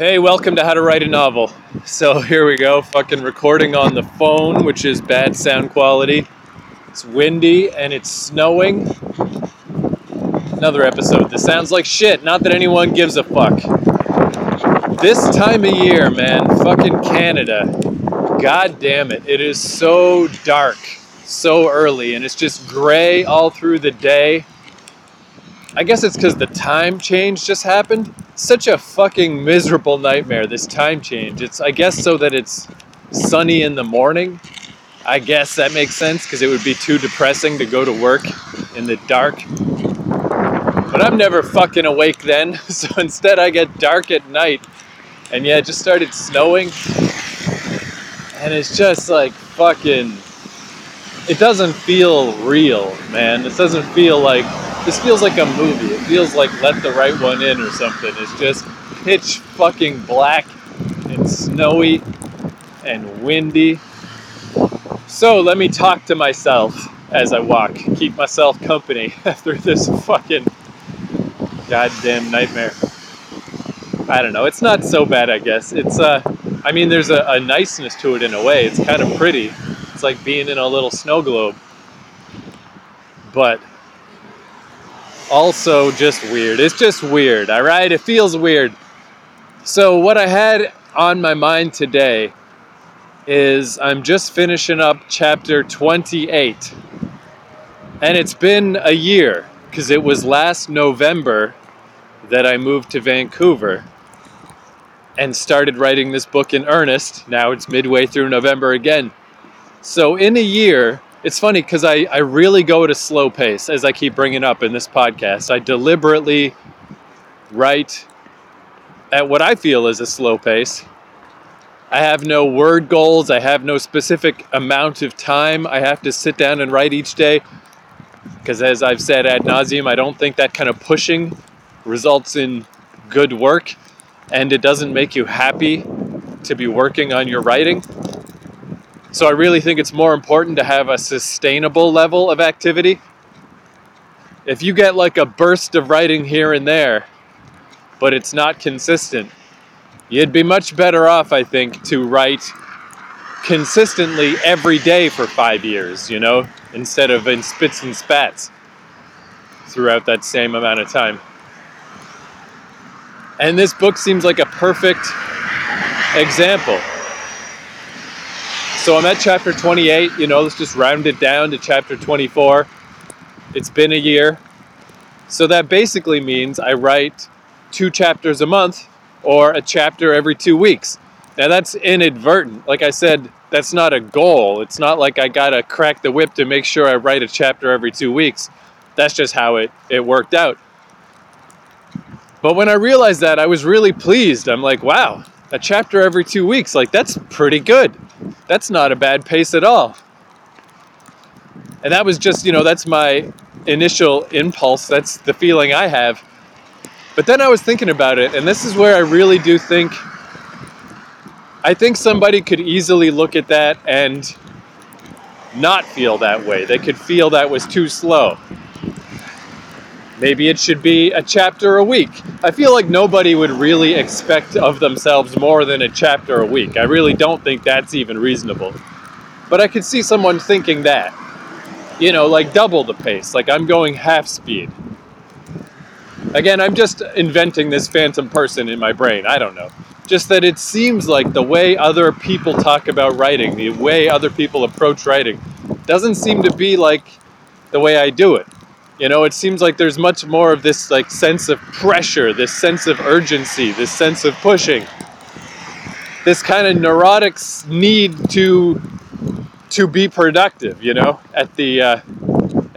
Hey, welcome to How to Write a Novel. So here we go, fucking recording on the phone, which is bad sound quality. It's windy and it's snowing. Another episode that sounds like shit, not that anyone gives a fuck. This time of year, man, fucking Canada. God damn it, it is so dark, so early, and it's just gray all through the day. I guess it's because the time change just happened. Such a fucking miserable nightmare, this time change. It's, I guess, so that it's sunny in the morning. I guess that makes sense, because it would be too depressing to go to work in the dark. But I'm never fucking awake then, so instead I get dark at night. And yeah, it just started snowing. And it's just like fucking... It doesn't feel real, man. This doesn't feel like... This feels like a movie. It feels like Let the Right One In or something. It's just pitch fucking black and snowy and windy. So let me talk to myself as I walk. Keep myself company after this fucking goddamn nightmare. I don't know. It's not so bad, I guess. It's, I mean, there's a niceness to it in a way. It's kind of pretty. It's like being in a little snow globe. But... also just weird. It's just weird, all right? It feels weird. So what I had on my mind today is I'm just finishing up chapter 28. And it's been a year, because it was last November that I moved to Vancouver and started writing this book in earnest. Now it's midway through November again. So in a year... It's funny because I really go at a slow pace, as I keep bringing up in this podcast. I deliberately write at what I feel is a slow pace. I have no word goals. I have no specific amount of time I have to sit down and write each day. Because as I've said ad nauseum, I don't think that kind of pushing results in good work. And it doesn't make you happy to be working on your writing. So I really think it's more important to have a sustainable level of activity. If you get like a burst of writing here and there, but it's not consistent, you'd be much better off, I think, to write consistently every day for 5 years, you know, instead of in spits and spats throughout that same amount of time. And this book seems like a perfect example. So I'm at chapter 28, you know, let's just round it down to chapter 24. It's been a year. So that basically means I write 2 chapters a month or a chapter every 2 weeks. Now that's inadvertent. Like I said, that's not a goal. It's not like I gotta crack the whip to make sure I write a chapter every 2 weeks. That's just how it worked out. But when I realized that, I was really pleased. I'm like, wow, a chapter every 2 weeks, like that's pretty good. That's not a bad pace at all. And that was just, you know, that's my initial impulse. That's the feeling I have. But then I was thinking about it, and this is where I really do think, I think somebody could easily look at that and not feel that way. They could feel that was too slow. Maybe it should be a chapter a week. I feel like nobody would really expect of themselves more than a chapter a week. I really don't think that's even reasonable. But I could see someone thinking that. You know, like double the pace. Like I'm going half speed. Again, I'm just inventing this phantom person in my brain. I don't know. Just that it seems like the way other people talk about writing, the way other people approach writing, doesn't seem to be like the way I do it. You know, it seems like there's much more of this like sense of pressure, this sense of urgency, this sense of pushing, this kind of neurotic need to be productive, you know, at the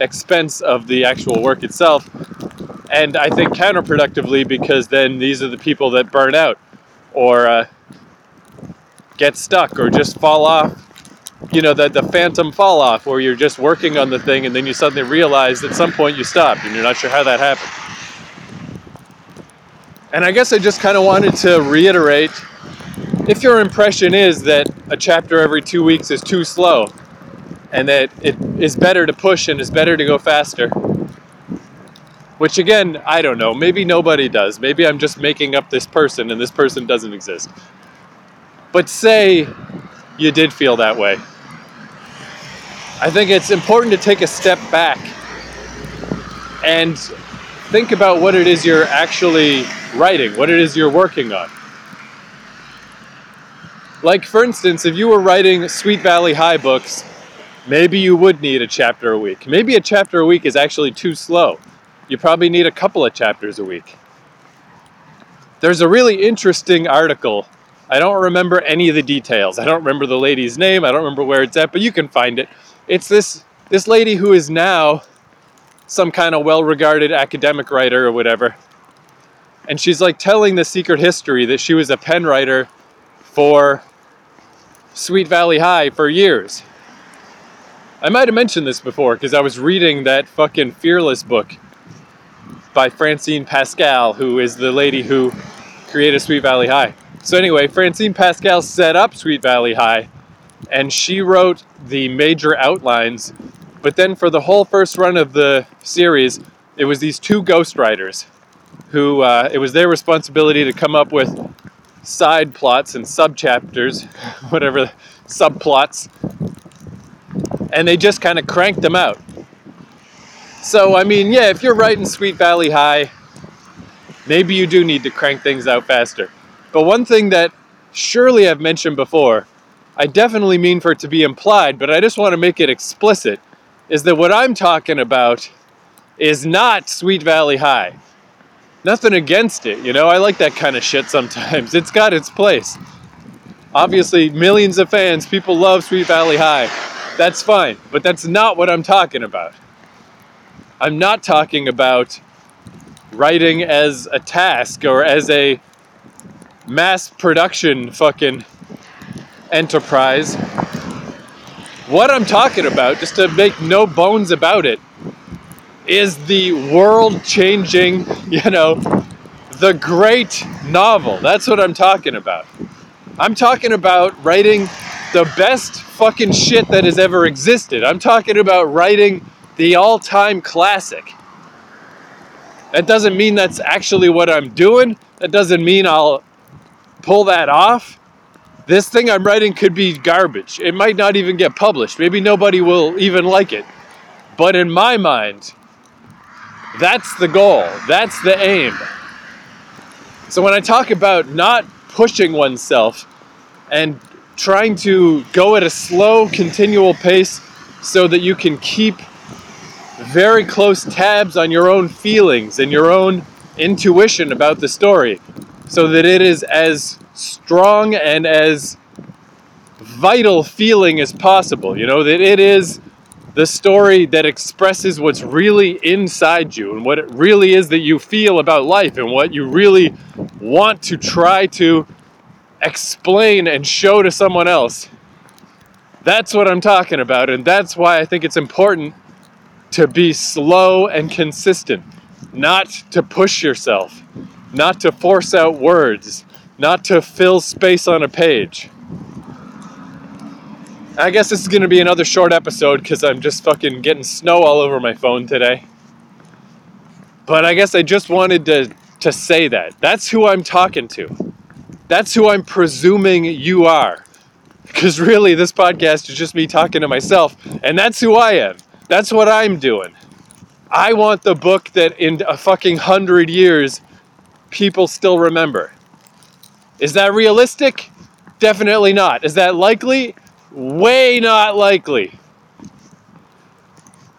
expense of the actual work itself. And I think counterproductively, because then these are the people that burn out or get stuck or just fall off. You know, the phantom fall off where you're just working on the thing and then you suddenly realize at some point you stopped and you're not sure how that happened. And I guess I just kind of wanted to reiterate, if your impression is that a chapter every 2 weeks is too slow and that it is better to push and it's better to go faster, Which again, I don't know, maybe nobody does. Maybe I'm just making up this person and this person doesn't exist. But say you did feel that way. I think it's important to take a step back and think about what it is you're actually writing, what it is you're working on. Like, for instance, if you were writing Sweet Valley High books, maybe you would need a chapter a week. Maybe a chapter a week is actually too slow. You probably need a couple of chapters a week. There's a really interesting article. I don't remember any of the details. I don't remember the lady's name. I don't remember where it's at, but you can find it. It's this lady who is now some kind of well-regarded academic writer or whatever. And she's like telling the secret history that she was a pen writer for Sweet Valley High for years. I might have mentioned this before because I was reading that fucking Fearless book by Francine Pascal, who is the lady who created Sweet Valley High. So anyway, Francine Pascal set up Sweet Valley High, and she wrote the major outlines, but then for the whole first run of the series, it was these two ghostwriters who, it was their responsibility to come up with side plots and subchapters, whatever, subplots, and they just kind of cranked them out. So, I mean, yeah, if you're writing Sweet Valley High, maybe you do need to crank things out faster. But one thing that surely I've mentioned before, I definitely mean for it to be implied, but I just want to make it explicit, is that what I'm talking about is not Sweet Valley High. Nothing against it, you know? I like that kind of shit sometimes. It's got its place. Obviously, millions of fans, people love Sweet Valley High. That's fine, but that's not what I'm talking about. I'm not talking about writing as a task or as a mass production fucking enterprise. What I'm talking about, just to make no bones about it, is the world-changing, you know, the great novel. That's what I'm talking about. I'm talking about writing the best fucking shit that has ever existed. I'm talking about writing the all-time classic. That doesn't mean that's actually what I'm doing. That doesn't mean I'll pull that off. This thing I'm writing could be garbage. It might not even get published. Maybe nobody will even like it. But in my mind, that's the goal. That's the aim. So when I talk about not pushing oneself and trying to go at a slow, continual pace so that you can keep very close tabs on your own feelings and your own intuition about the story so that it is as strong and as vital feeling as possible, you know, that it is the story that expresses what's really inside you and what it really is that you feel about life and what you really want to try to explain and show to someone else. That's what I'm talking about, and that's why I think it's important to be slow and consistent, not to push yourself, not to force out words, not to fill space on a page. I guess this is going to be another short episode because I'm just fucking getting snow all over my phone today. But I guess I just wanted to say that. That's who I'm talking to. That's who I'm presuming you are. Because really, this podcast is just me talking to myself, and that's who I am. That's what I'm doing. I want the book that in a fucking 100 years, people still remember. Is that realistic? Definitely not. Is that likely? Way not likely.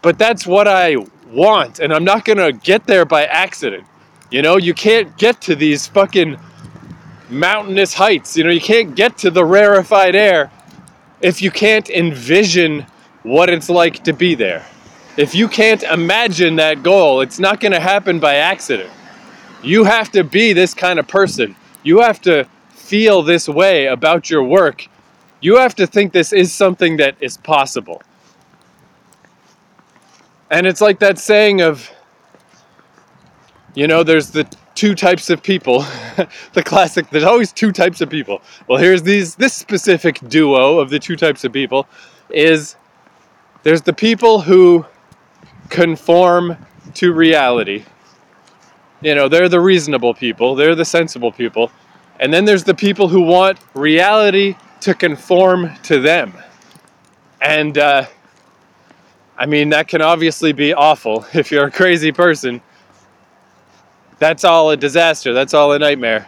But that's what I want, and I'm not gonna get there by accident. You know, you can't get to these fucking mountainous heights. You know, you can't get to the rarefied air if you can't envision what it's like to be there. If you can't imagine that goal, it's not going to happen by accident. You have to be this kind of person. You have to feel this way about your work. You have to think this is something that is possible. And it's like that saying of, you know, there's the two types of people. The classic, there's always two types of people. Well, here's this specific duo of the two types of people is... There's the people who conform to reality You know, they're the reasonable people. They're the sensible people. And then there's the people who want reality to conform to them. And, I mean, that can obviously be awful. If you're a crazy person, that's all a disaster. That's all a nightmare.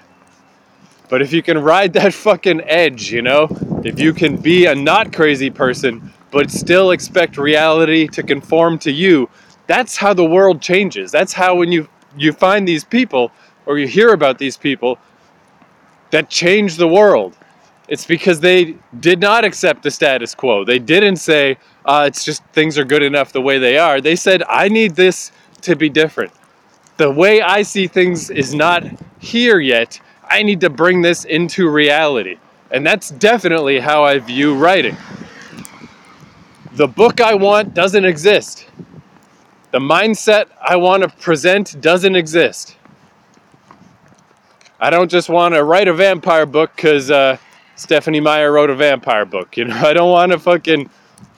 But if you can ride that fucking edge, you know, if you can be a not crazy person, but still expect reality to conform to you, that's how the world changes. That's how when you find these people, or you hear about these people that change the world. It's because they did not accept the status quo. They didn't say, it's just things are good enough the way they are. They said, I need this to be different. The way I see things is not here yet. I need to bring this into reality. And that's definitely how I view writing. The book I want doesn't exist. The mindset I want to present doesn't exist. I don't just want to write a vampire book because Stephanie Meyer wrote a vampire book. You know, I don't want to fucking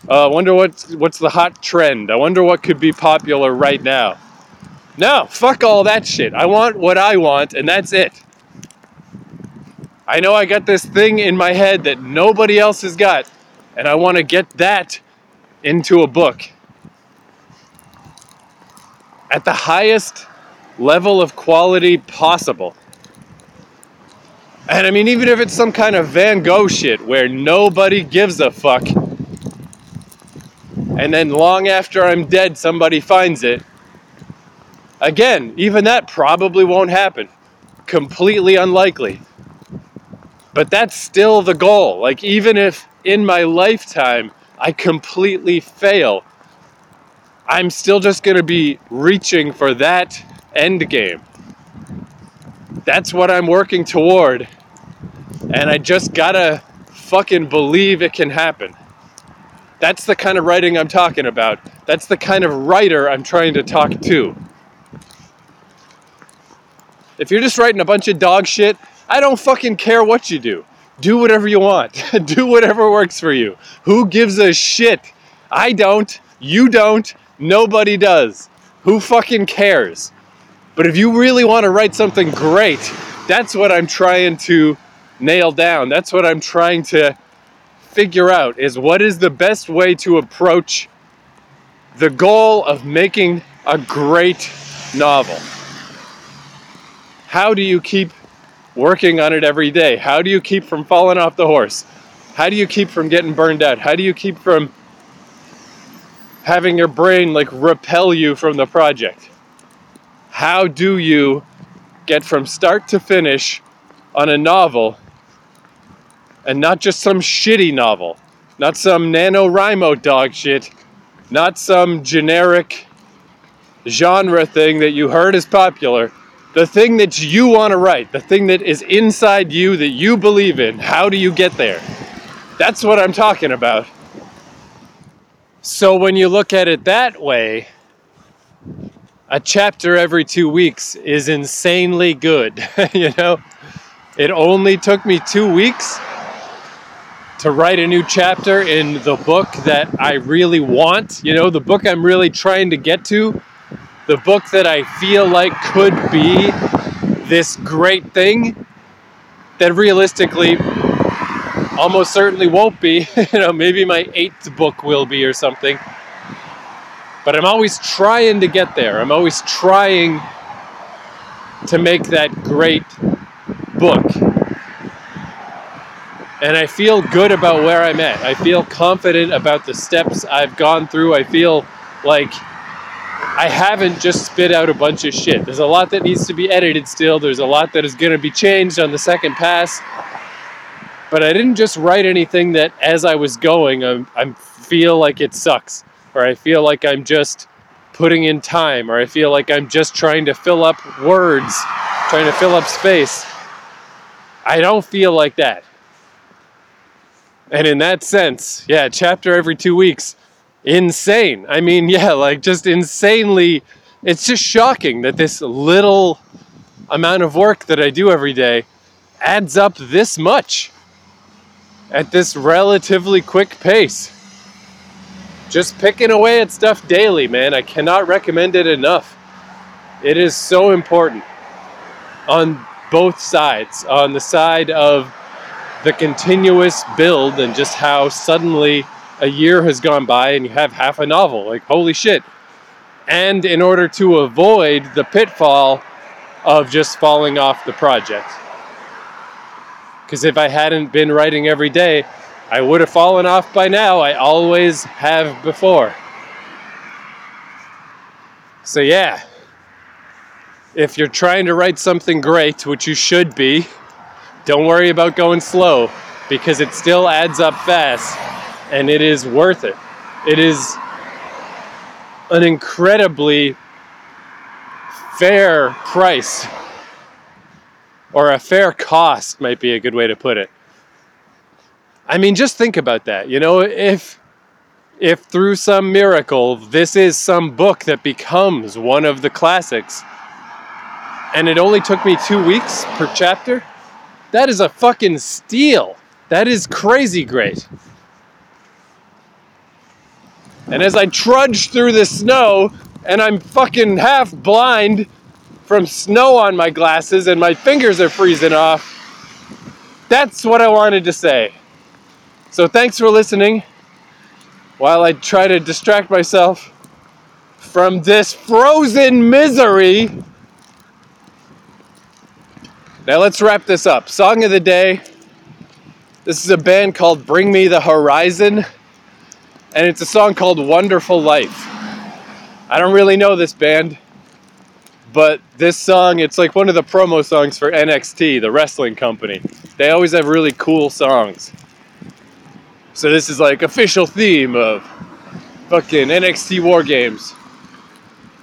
wonder what's the hot trend. I wonder what could be popular right now. No, fuck all that shit. I want what I want, and that's it. I know I got this thing in my head that nobody else has got, and I want to get that into a book. At the highest level of quality possible. And I mean, even if it's some kind of Van Gogh shit where nobody gives a fuck, and then long after I'm dead, somebody finds it. Again, even that probably won't happen. Completely unlikely. But that's still the goal. Like, even if in my lifetime I completely fail, I'm still just going to be reaching for that end game. That's what I'm working toward. And I just gotta fucking believe it can happen. That's the kind of writing I'm talking about. That's the kind of writer I'm trying to talk to. If you're just writing a bunch of dog shit, I don't fucking care what you do. Do whatever you want. Do whatever works for you. Who gives a shit? I don't. You don't. Nobody does. Who fucking cares? But if you really want to write something great, that's what I'm trying to nail down. That's what I'm trying to figure out, is what is the best way to approach the goal of making a great novel. How do you keep working on it every day? How do you keep from falling off the horse? How do you keep from getting burned out? How do you keep from having your brain like repel you from the project? How do you get from start to finish on a novel, and not just some shitty novel, not some NaNoWriMo dog shit, not some generic genre thing that you heard is popular, the thing that you want to write, the thing that is inside you that you believe in, how do you get there? That's what I'm talking about. So when you look at it that way, a chapter every 2 weeks is insanely good, you know? It only took me 2 weeks to write a new chapter in the book that I really want, you know, the book I'm really trying to get to, the book that I feel like could be this great thing that realistically almost certainly won't be, you know, maybe my 8th book will be or something. But I'm always trying to get there. I'm always trying to make that great book. And I feel good about where I'm at. I feel confident about the steps I've gone through. I feel like I haven't just spit out a bunch of shit. There's a lot that needs to be edited still. There's a lot that is going to be changed on the second pass. But I didn't just write anything that as I was going, I feel like it sucks. Or I feel like I'm just putting in time, or I feel like I'm just trying to fill up words, trying to fill up space. I don't feel like that. And in that sense, yeah, chapter every 2 weeks, insane. I mean, yeah, like just insanely, it's just shocking that this little amount of work that I do every day adds up this much at this relatively quick pace. Just picking away at stuff daily, man. I cannot recommend it enough. It is so important on both sides, on the side of the continuous build and just how suddenly a year has gone by and you have half a novel, like holy shit. And in order to avoid the pitfall of just falling off the project. Because if I hadn't been writing every day, I would have fallen off by now. I always have before. So yeah, if you're trying to write something great, which you should be, don't worry about going slow, because it still adds up fast and it is worth it. It is an incredibly fair price, or a fair cost might be a good way to put it. I mean, just think about that. You know, if through some miracle, this is some book that becomes one of the classics, and it only took me 2 weeks per chapter, that is a fucking steal. That is crazy great. And as I trudge through the snow, and I'm fucking half blind from snow on my glasses, and my fingers are freezing off, that's what I wanted to say. So thanks for listening while I try to distract myself from this frozen misery. Now let's wrap this up. Song of the day. This is a band called Bring Me the Horizon, and it's a song called Wonderful Life. I don't really know this band, but this song, it's like one of the promo songs for NXT, the wrestling company. They always have really cool songs. So this is like official theme of fucking NXT War Games.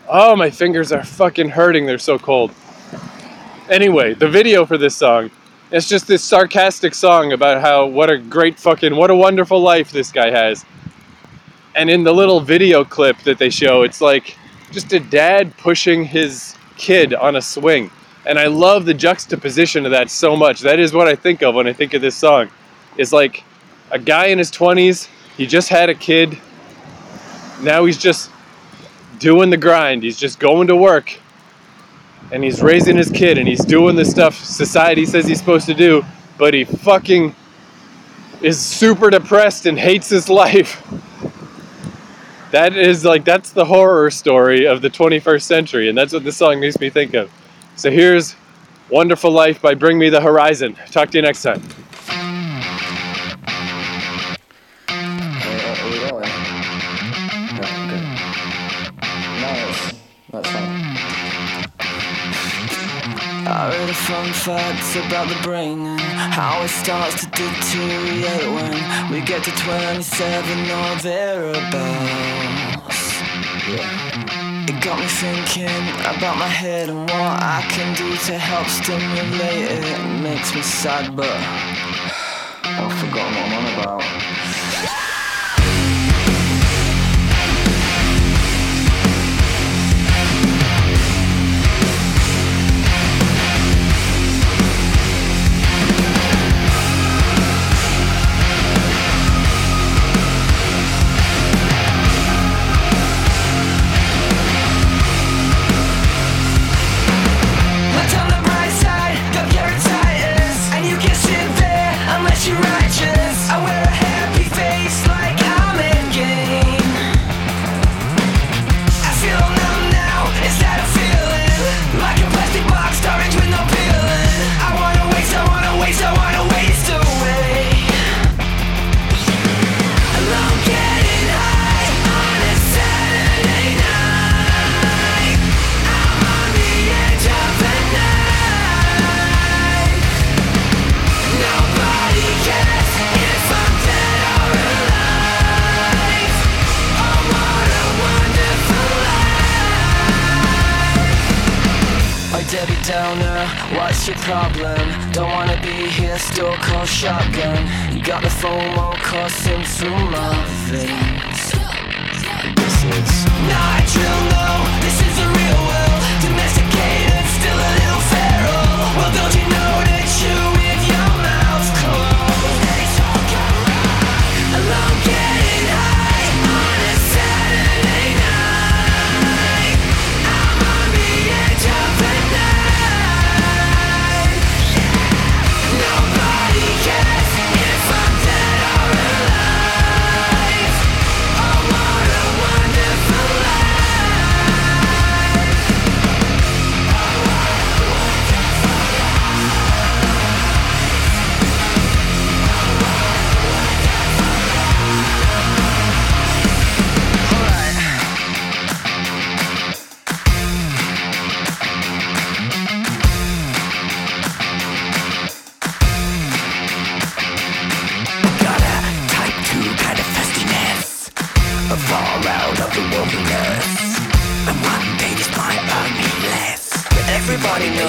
Oh, my fingers are fucking hurting. They're so cold. Anyway, the video for this song, it's just this sarcastic song about how what a wonderful life this guy has. And in the little video clip that they show, it's like just a dad pushing his kid on a swing. And I love the juxtaposition of that so much. That is what I think of when I think of this song. It's like a guy in his 20s, he just had a kid, now he's just doing the grind, he's just going to work, and he's raising his kid, and he's doing the stuff society says he's supposed to do, but he fucking is super depressed and hates his life. That is like, that's the horror story of the 21st century, and that's what this song makes me think of. So here's Wonderful Life by Bring Me the Horizon. Talk to you next time. I read a fun fact about the brain and how it starts to deteriorate when we get to 27 or thereabouts. Yeah. It got me thinking about my head and what I can do to help stimulate it. It makes me sad, but I've forgotten what I'm on about. What's your problem? Don't wanna be here, still call shotgun. You got the FOMO coursing through my veins. This is not drill, no, this is the real world. Domesticated, still a little feral. Well, don't you know to chew with your mouth closed? They talk around. Alone getting high on a Saturday night. I'm on the edge.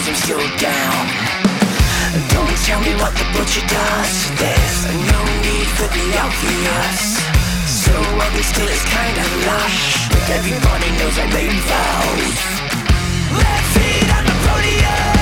I'm still down. Don't tell me what the butcher does. There's no need for the obvious. So ugly still is kinda lush. Everybody knows I made vows. Let's eat on the podium.